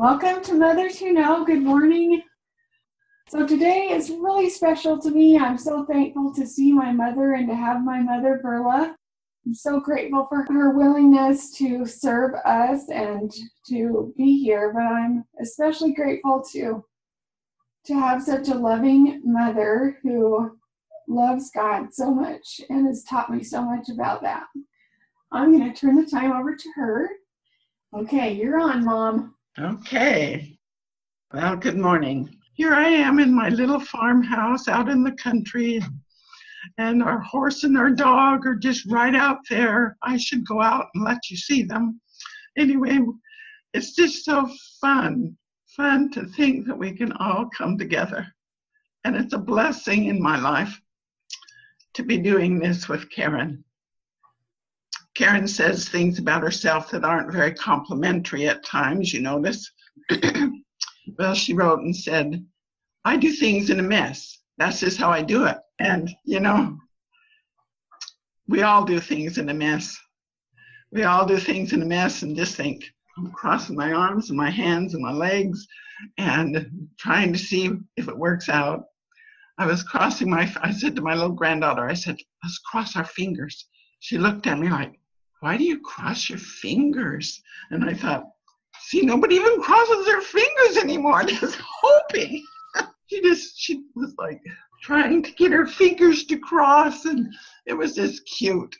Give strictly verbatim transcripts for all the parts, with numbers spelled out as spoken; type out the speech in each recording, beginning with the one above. Welcome to Mothers Who Know. Good morning. So today is really special to me. I'm so thankful to see my mother and to have my mother, Verla. I'm so grateful for her willingness to serve us and to be here. But I'm especially grateful to, to have such a loving mother who loves God so much and has taught me so much about that. I'm going to turn the time over to her. Okay, you're on, Mom. Okay. Well, good morning. Here I am in my little farmhouse out in the country, and our horse and our dog are just right out there. I should go out and let you see them. Anyway, it's just so fun, fun to think that we can all come together. And it's a blessing in my life to be doing this with Karen. Karen says things about herself that aren't very complimentary at times, you notice. Well, she wrote and said, I do things in a mess. That's just how I do it. And, you know, we all do things in a mess. We all do things in a mess and just think, I'm crossing my arms and my hands and my legs and trying to see if it works out. I was crossing my, I said to my little granddaughter, I said, let's cross our fingers. She looked at me like, why do you cross your fingers? And I thought, see, nobody even crosses their fingers anymore. Just hoping. She just, she was like trying to get her fingers to cross, and it was just cute.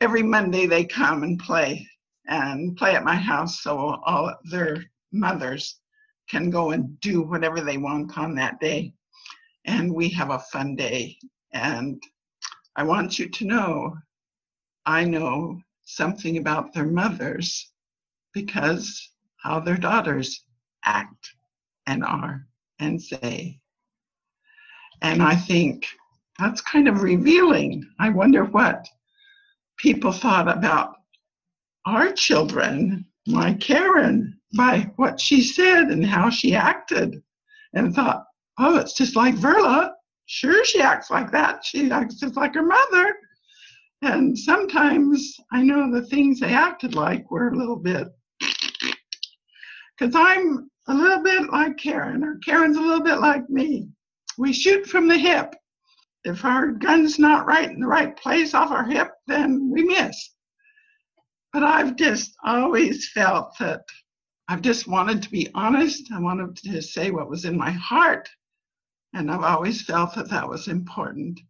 Every Monday they come and play, and play at my house, so all their mothers can go and do whatever they want on that day. And we have a fun day. And I want you to know, I know something about their mothers because how their daughters act and are and say. And I think that's kind of revealing. I wonder what people thought about our children, my Karen, by what she said and how she acted, and thought, oh, it's just like Verla. Sure, she acts like that. She acts just like her mother. And sometimes I know the things they acted like were a little bit, because I'm a little bit like Karen, or Karen's a little bit like me. We shoot from the hip. If our gun's not right in the right place off our hip, then we miss. But I've just always felt that I've just wanted to be honest. I wanted to say what was in my heart. And I've always felt that that was important.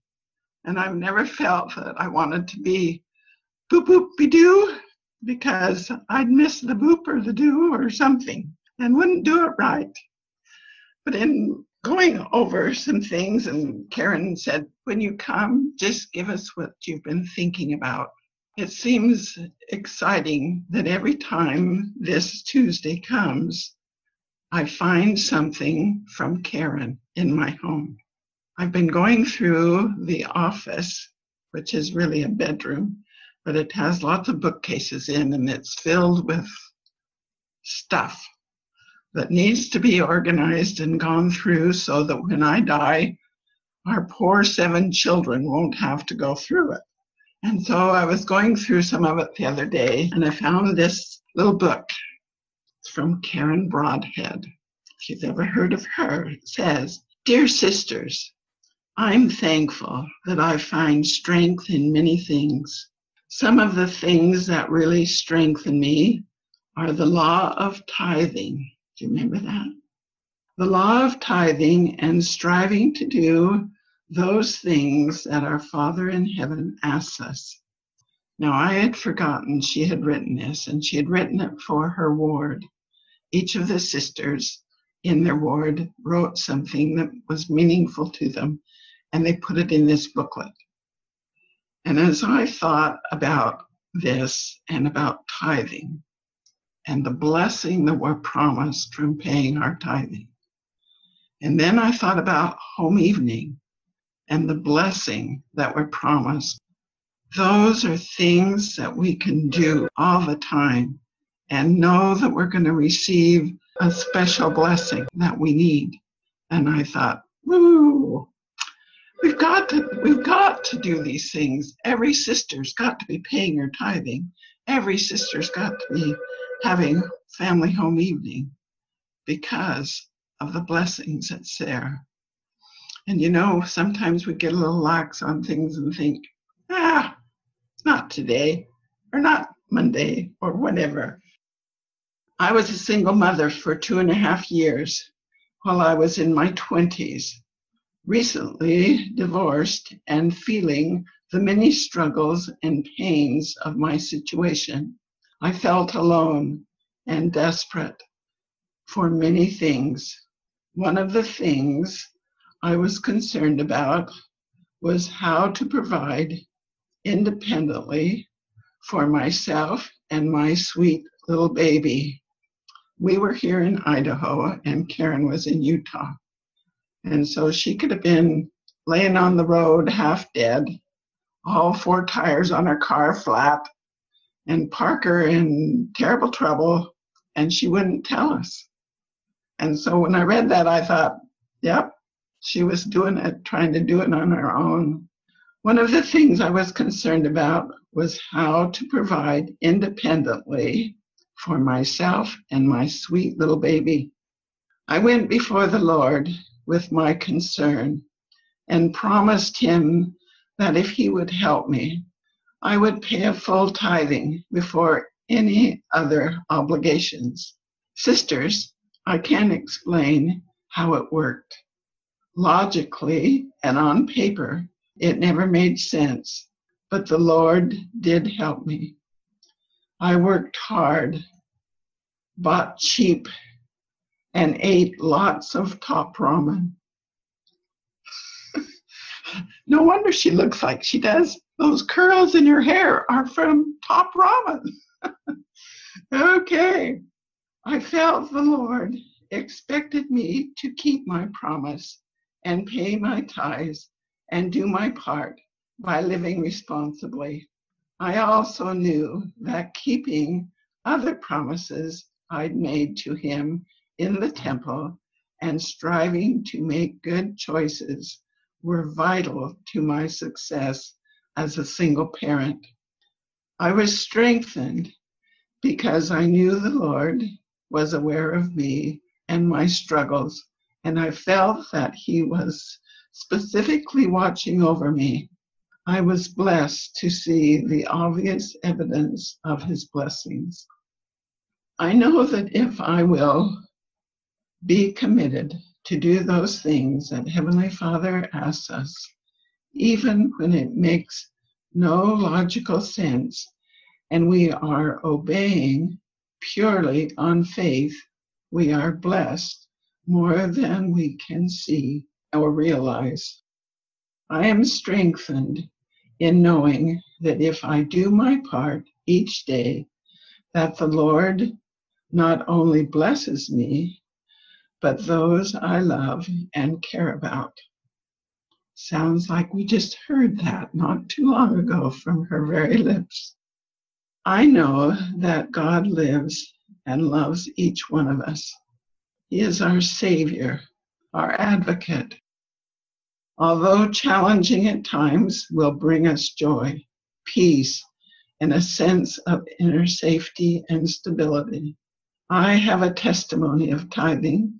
And I've never felt that I wanted to be boop, boop, be doo, because I'd miss the boop or the do or something and wouldn't do it right. But in going over some things, and Karen said, when you come, just give us what you've been thinking about. It seems exciting that every time this Tuesday comes, I find something from Karen in my home. I've been going through the office, which is really a bedroom, but it has lots of bookcases in, and it's filled with stuff that needs to be organized and gone through so that when I die, our poor seven children won't have to go through it. And so I was going through some of it the other day, and I found this little book. It's from Karen Broadhead. If you've ever heard of her, it says, Dear sisters, I'm thankful that I find strength in many things. Some of the things that really strengthen me are the law of tithing. Do you remember that? The law of tithing and striving to do those things that our Father in heaven asks us. Now, I had forgotten she had written this, and she had written it for her ward. Each of the sisters in their ward wrote something that was meaningful to them, and they put it in this booklet. And as I thought about this and about tithing and the blessing that we're promised from paying our tithing, and then I thought about home evening and the blessing that we're promised. Those are things that we can do all the time and know that we're going to receive a special blessing that we need. And I thought, woo, we've got to, we've got to do these things. Every sister's got to be paying her tithing. Every sister's got to be having family home evening. because of the blessings that's there. And you know, sometimes we get a little lax on things and think, ah, not today, or not Monday, or whatever. I was a single mother for two and a half years while I was in my twenties, recently divorced and feeling the many struggles and pains of my situation. I felt alone and desperate for many things. One of the things I was concerned about was how to provide independently for myself and my sweet little baby. We were here in Idaho and Karen was in Utah. And so she could have been laying on the road half dead, all four tires on her car flat, and Parker in terrible trouble, and she wouldn't tell us. And so when I read that, I thought, yep, she was doing it, trying to do it on her own. One of the things I was concerned about was how to provide independently for myself and my sweet little baby. I went before the Lord with my concern and promised him that if he would help me, I would pay a full tithing before any other obligations. Sisters, I can't explain how it worked. Logically and on paper, it never made sense, but the Lord did help me. I worked hard, bought cheap, and ate lots of top ramen. No wonder she looks like she does. Those curls in her hair are from top ramen. Okay. I felt the Lord expected me to keep my promise and pay my tithes and do my part by living responsibly. I also knew that keeping other promises I'd made to him in the temple and striving to make good choices were vital to my success as a single parent. I was strengthened because I knew the Lord was aware of me and my struggles, and I felt that he was specifically watching over me. I was blessed to see the obvious evidence of his blessings. I know that if I will be committed to do those things that Heavenly Father asks us, even when it makes no logical sense, and we are obeying purely on faith, we are blessed more than we can see or realize. I am strengthened in knowing that if I do my part each day, that the Lord not only blesses me, but those I love and care about. Sounds like we just heard that not too long ago from her very lips. I know that God lives and loves each one of us. He is our Savior, our advocate. Although challenging at times will bring us joy, peace, and a sense of inner safety and stability. I have a testimony of tithing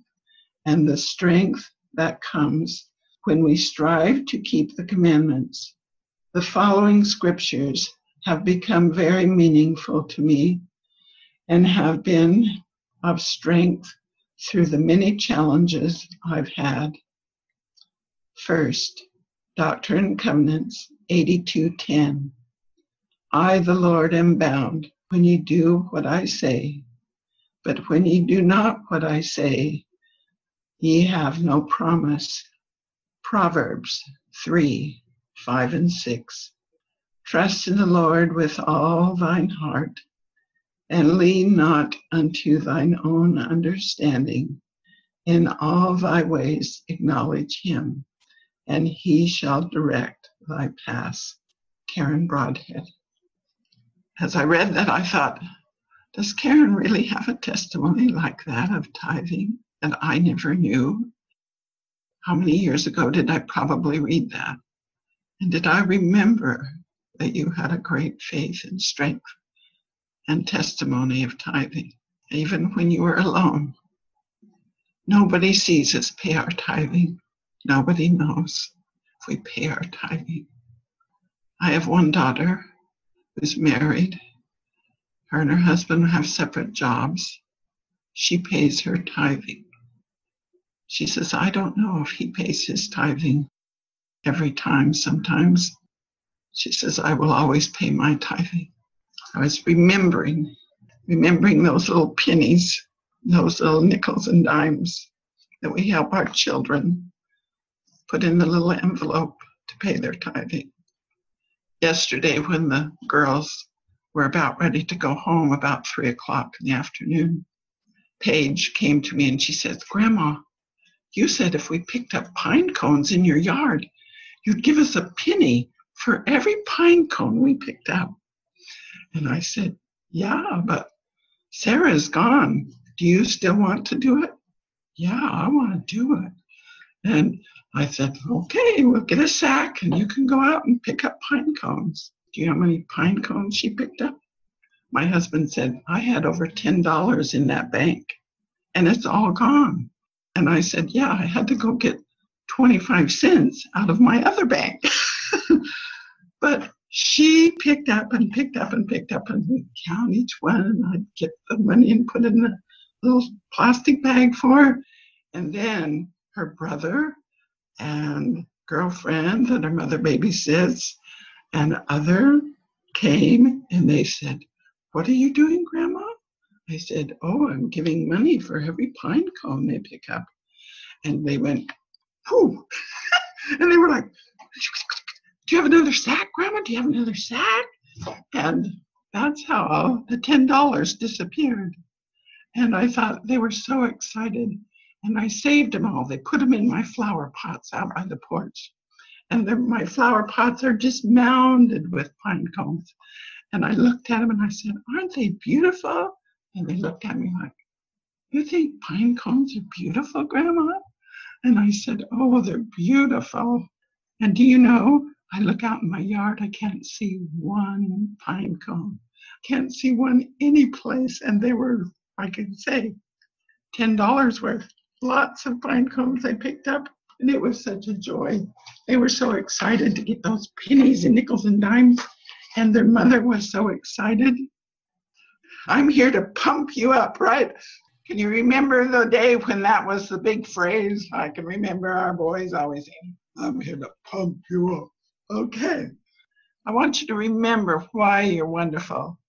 and the strength that comes when we strive to keep the commandments. The following scriptures have become very meaningful to me and have been of strength through the many challenges I've had. First, Doctrine and Covenants eighty-two ten. I, the Lord, am bound when ye do what I say, but when ye do not what I say, ye have no promise. Proverbs three, five and six. Trust in the Lord with all thine heart, and lean not unto thine own understanding. In all thy ways acknowledge him, and he shall direct thy paths. Karen Broadhead. As I read that, I thought, does Karen really have a testimony like that of tithing? And I never knew. How many years ago did I probably read that? And did I remember that you had a great faith and strength and testimony of tithing, even when you were alone? Nobody sees us pay our tithing. Nobody knows if we pay our tithing. I have one daughter who's married. Her and her husband have separate jobs. She pays her tithing. She says, I don't know if he pays his tithing every time. Sometimes, she says, I will always pay my tithing. I was remembering, remembering those little pennies, those little nickels and dimes that we help our children put in the little envelope to pay their tithing. Yesterday, when the girls were about ready to go home, about three o'clock in the afternoon, Paige came to me and she said, Grandma, you said if we picked up pine cones in your yard, you'd give us a penny for every pine cone we picked up. And I said, yeah, but Sarah's gone. Do you still want to do it? Yeah, I want to do it. And I said, okay, we'll get a sack and you can go out and pick up pine cones. Do you know how many pine cones she picked up? My husband said, I had over ten dollars in that bank and it's all gone. And I said, yeah, I had to go get twenty-five cents out of my other bank. But she picked up and picked up and picked up and we'd count each one and I'd get the money and put it in a little plastic bag for her. And then her brother and girlfriend that her mother babysits and other came and they said, what are you doing, Grandma? I said, oh, I'm giving money for every pine cone they pick up. And they went, whoo. And they were like, do you have another sack, Grandma? Do you have another sack? And that's how the ten dollars disappeared. And I thought they were so excited. And I saved them all. They put them in my flower pots out by the porch. And my flower pots are just mounded with pine cones. And I looked at them and I said, aren't they beautiful? And they looked at me like, you think pine cones are beautiful, Grandma? And I said, oh, they're beautiful. And do you know, I look out in my yard, I can't see one pine cone. Can't see one any place. And they were, I can say, ten dollars worth. Lots of pine cones I picked up. And it was such a joy. They were so excited to get those pennies and nickels and dimes. And their mother was so excited. I'm here to pump you up, right? Can you remember the day when that was the big phrase? I can remember our boys always saying, I'm here to pump you up. Okay. I want you to remember why you're wonderful.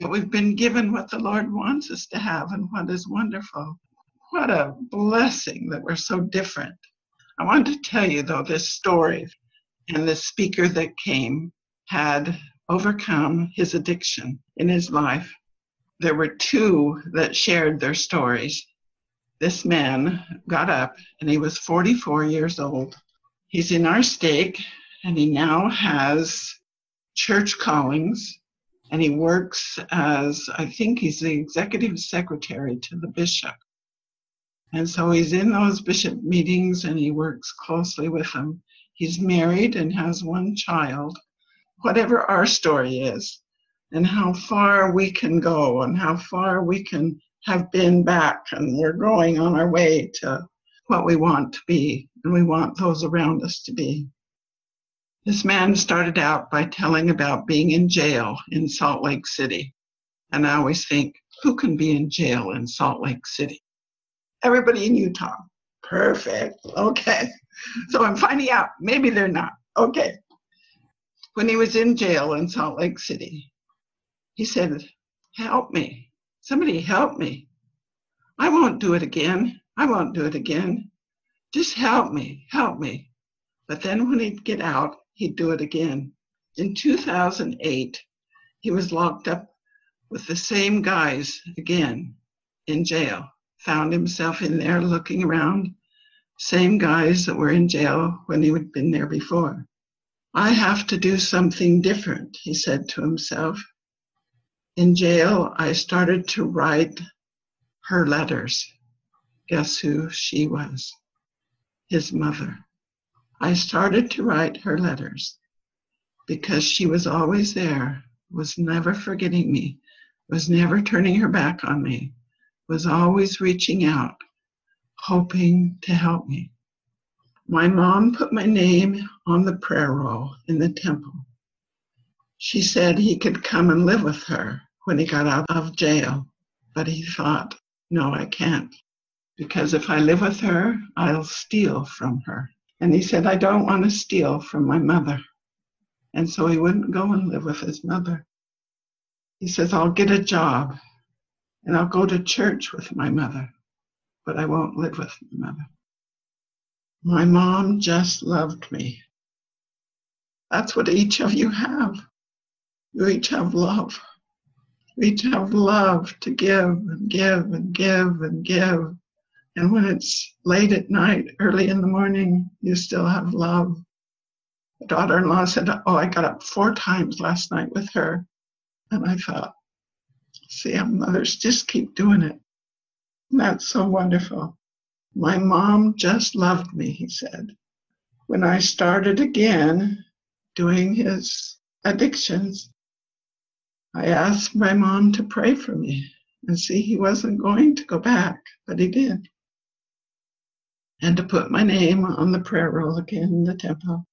That we've been given what the Lord wants us to have and what is wonderful. What a blessing that we're so different. I want to tell you, though, this story. And the speaker that came had overcome his addiction in his life. There were two that shared their stories. This man got up and he was forty-four years old. He's in our stake and he now has church callings and he works as, I think he's the executive secretary to the bishop. And so he's in those bishop meetings and he works closely with them. He's married and has one child. Whatever our story is, and how far we can go and how far we can have been back, and we're going on our way to what we want to be and we want those around us to be. This man started out by telling about being in jail in Salt Lake City. And I always think, who can be in jail in Salt Lake City? Everybody in Utah. Perfect. Okay. So I'm finding out, maybe they're not. Okay. When he was in jail in Salt Lake City, he said, help me. Somebody help me. I won't do it again. I won't do it again. Just help me. Help me. But then when he'd get out, he'd do it again. In two thousand eight, he was locked up with the same guys again in jail. Found himself in there looking around. Same guys that were in jail when he had been there before. I have to do something different, he said to himself. In jail, I started to write her letters. Guess who she was? His mother. I started to write her letters because she was always there, was never forgetting me, was never turning her back on me, was always reaching out, hoping to help me. My mom put my name on the prayer roll in the temple. She said he could come and live with her when he got out of jail, but he thought, no, I can't, because if I live with her, I'll steal from her. And he said, I don't want to steal from my mother. And so he wouldn't go and live with his mother. He says, I'll get a job and I'll go to church with my mother, but I won't live with my mother. My mom just loved me. That's what each of you have. You each have love. You each have love to give and give and give and give. And when it's late at night, early in the morning, you still have love. My daughter-in-law said, oh, I got up four times last night with her. And I thought, see, our mothers just keep doing it. And that's so wonderful. My mom just loved me, he said. When I started again doing his addictions, I asked my mom to pray for me. And see, he wasn't going to go back, but he did. And to put my name on the prayer roll again in the temple.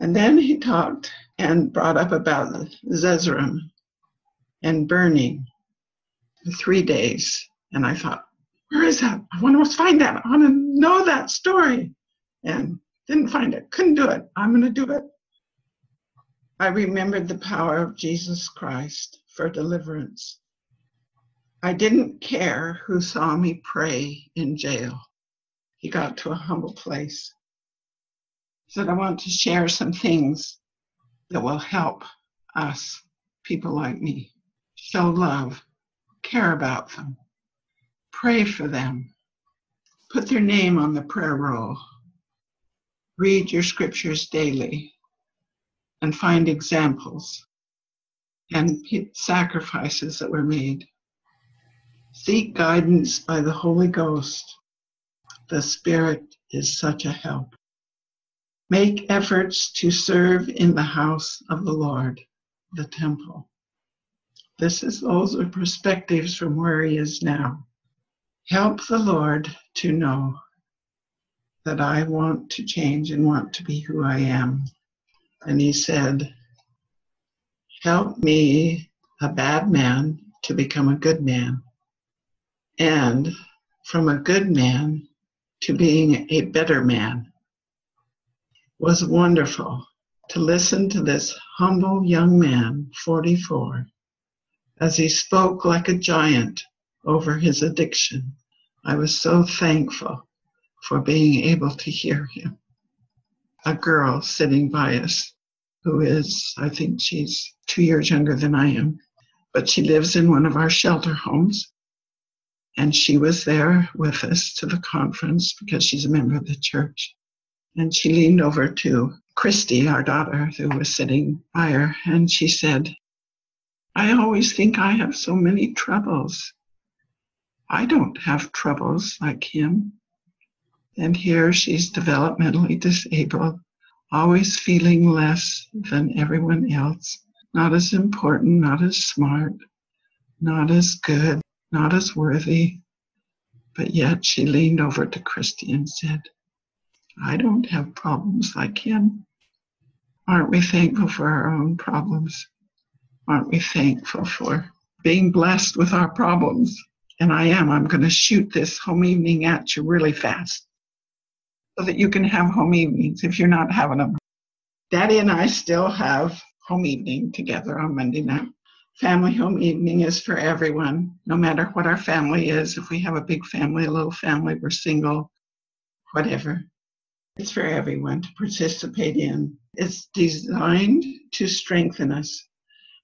And then he talked and brought up about Zezrom and burning for three days. And I thought, where is that? I want to find that. I want to know that story. And didn't find it. Couldn't do it. I'm going to do it. I remembered the power of Jesus Christ for deliverance. I didn't care who saw me pray in jail. He got to a humble place. He said, I want to share some things that will help us, people like me, show love, care about them, pray for them, put their name on the prayer roll, read your scriptures daily, and find examples and sacrifices that were made. Seek guidance by the Holy Ghost. The Spirit is such a help. Make efforts to serve in the house of the Lord, the temple. This is those are perspectives from where he is now. Help the Lord to know that I want to change and want to be who I am. And he said, help me, a bad man, to become a good man, and from a good man to being a better man. It was wonderful to listen to this humble young man, forty-four, as he spoke like a giant over his addiction. I was so thankful for being able to hear him. A girl sitting by us, who is, I think she's two years younger than I am, but she lives in one of our shelter homes. And she was there with us to the conference because she's a member of the church. And she leaned over to Christy, our daughter, who was sitting by her, and she said, I always think I have so many troubles. I don't have troubles like him. And here she's developmentally disabled, always feeling less than everyone else, not as important, not as smart, not as good, not as worthy. But yet she leaned over to Christy and said, I don't have problems like him. Aren't we thankful for our own problems? Aren't we thankful for being blessed with our problems? And I am. I'm going to shoot this home evening at you really fast, so that you can have home evenings if you're not having them. Daddy and I still have home evening together on Monday night. Family home evening is for everyone, no matter what our family is. If we have a big family, a little family, we're single, whatever. It's for everyone to participate in. It's designed to strengthen us.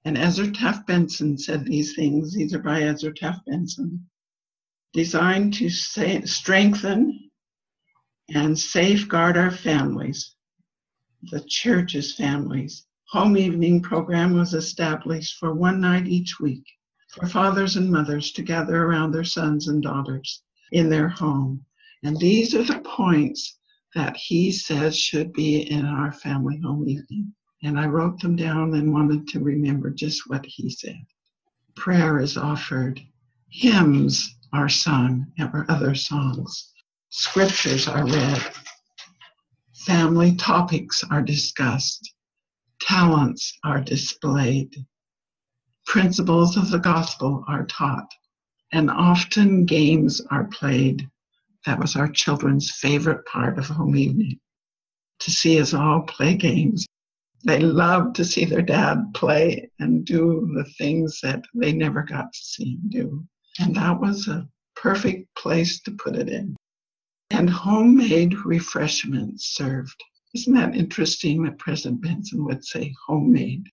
And Ezra Taft Benson said these things. These are by Ezra Taft Benson. Designed to sa- strengthen and safeguard our families, the church's families. Home evening program was established for one night each week for fathers and mothers to gather around their sons and daughters in their home. And these are the points that he says should be in our family home evening. And I wrote them down and wanted to remember just what he said. Prayer is offered. Hymns are sung, and other songs. scriptures are read, family topics are discussed, talents are displayed, principles of the gospel are taught, and often games are played. That was our children's favorite part of home evening, to see us all play games. They loved to see their dad play and do the things that they never got to see him do. And that was a perfect place to put it in. And homemade refreshments served. Isn't that interesting that President Benson would say homemade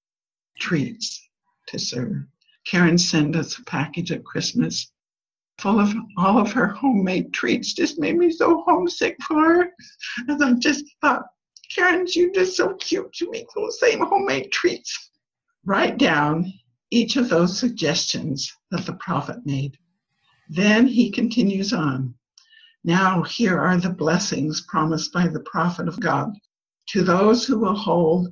treats to serve? Karen sent us a package at Christmas full of all of her homemade treats. Just made me so homesick for her. And I just thought, Karen, you're just so cute. You make those same homemade treats. Write down each of those suggestions that the prophet made. Then he continues on. Now here are the blessings promised by the prophet of God to those who will hold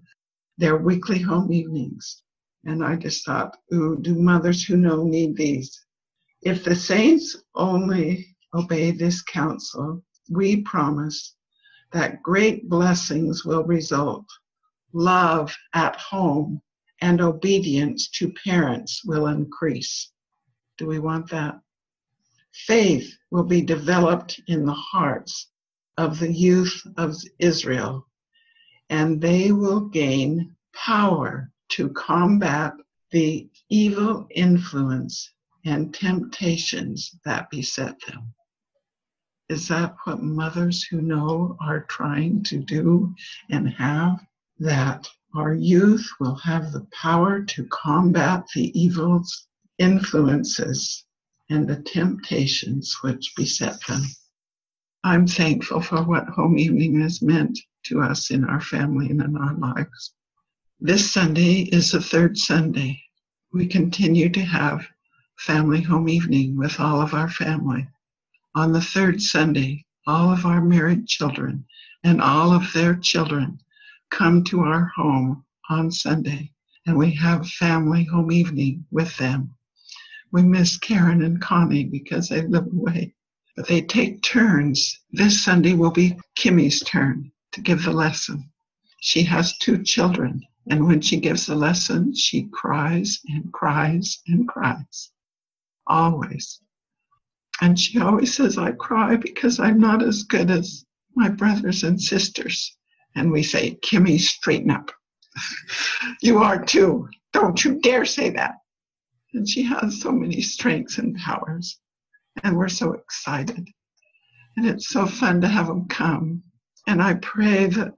their weekly home evenings. And I just thought, ooh, do mothers who know need these? If the saints only obey this counsel, we promise that great blessings will result. Love at home and obedience to parents will increase. Do we want that? Faith will be developed in the hearts of the youth of Israel, and they will gain power to combat the evil influence and temptations that beset them. Is that what mothers who know are trying to do and have? That our youth will have the power to combat the evil influences and the temptations which beset them. I'm thankful for what home evening has meant to us in our family and in our lives. This Sunday is the third Sunday. We continue to have family home evening with all of our family. On the third Sunday, all of our married children and all of their children come to our home on Sunday, and we have family home evening with them. We miss Karen and Connie because they live away, but they take turns. This Sunday will be Kimmy's turn to give the lesson. She has two children, and when she gives the lesson, she cries and cries and cries, always. And she always says, I cry because I'm not as good as my brothers and sisters. And we say, Kimmy, straighten up. You are too. Don't you dare say that. And she has so many strengths and powers, and we're so excited. And it's so fun to have them come. And I pray that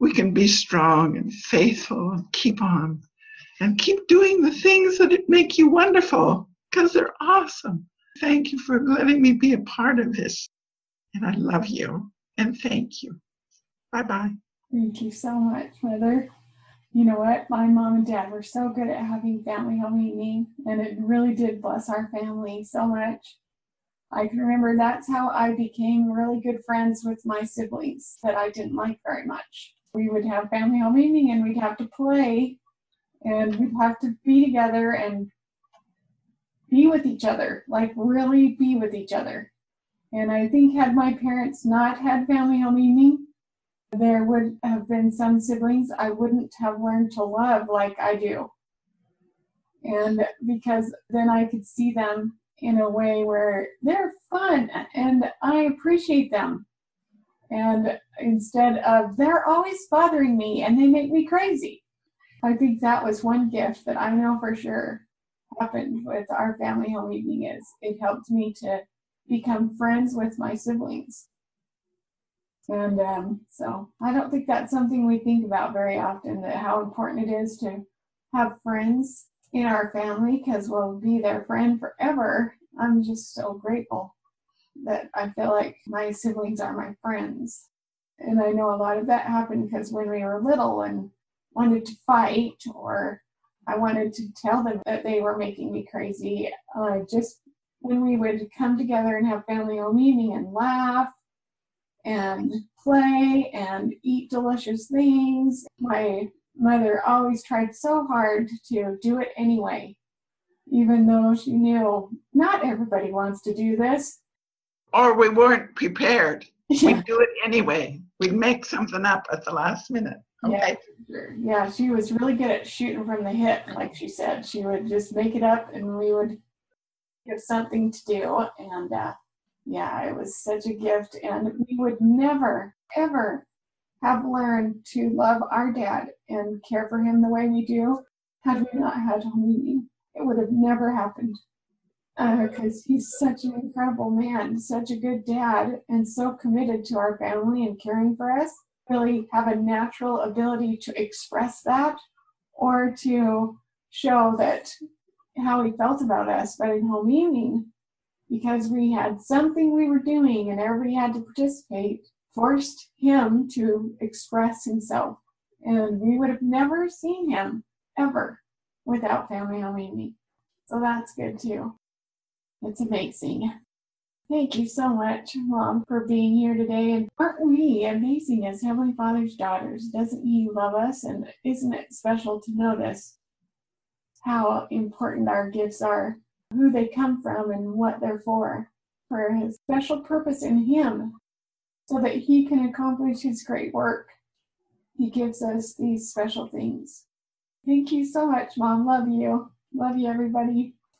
we can be strong and faithful and keep on and keep doing the things that make you wonderful, because they're awesome. Thank you for letting me be a part of this. And I love you, and thank you. Bye-bye. Thank you so much, Mother. You know what? My mom and dad were so good at having family home evening, and it really did bless our family so much. I can remember that's how I became really good friends with my siblings that I didn't like very much. We would have family home evening, and we'd have to play, and we'd have to be together and be with each other, like really be with each other. And I think had my parents not had family home evening, there would have been some siblings I wouldn't have learned to love like I do. And because then I could see them in a way where they're fun and I appreciate them. And instead of, they're always bothering me and they make me crazy. I think that was one gift that I know for sure happened with our family home evening is it helped me to become friends with my siblings. And um, so I don't think that's something we think about very often, that how important it is to have friends in our family, because we'll be their friend forever. I'm just so grateful that I feel like my siblings are my friends. And I know a lot of that happened because when we were little and wanted to fight, or I wanted to tell them that they were making me crazy, uh, just when we would come together and have family home evening and laugh and play and eat delicious things. My mother always tried so hard to do it anyway, even though she knew not everybody wants to do this. or we weren't prepared. Yeah. We'd do it anyway. We'd make something up at the last minute. Okay. Yeah. yeah, she was really good at shooting from the hip, like she said. She would just make it up, and we would give something to do. And uh, yeah, it was such a gift. And we would never, ever have learned to love our dad and care for him the way we do had we not had home meeting. It would have never happened. Because uh, he's such an incredible man, such a good dad, and so committed to our family and caring for us. Really have a natural ability to express that or to show that how he felt about us, but in home meeting, because we had something we were doing and everybody had to participate, forced him to express himself. And we would have never seen him ever without family home meeting. So that's good too. It's amazing. Thank you so much, Mom, for being here today. And aren't we amazing as Heavenly Father's daughters? Doesn't He love us? And isn't it special to notice how important our gifts are, who they come from, and what they're for, for His special purpose in Him, so that He can accomplish His great work. He gives us these special things. Thank you so much, Mom. Love you. Love you, everybody.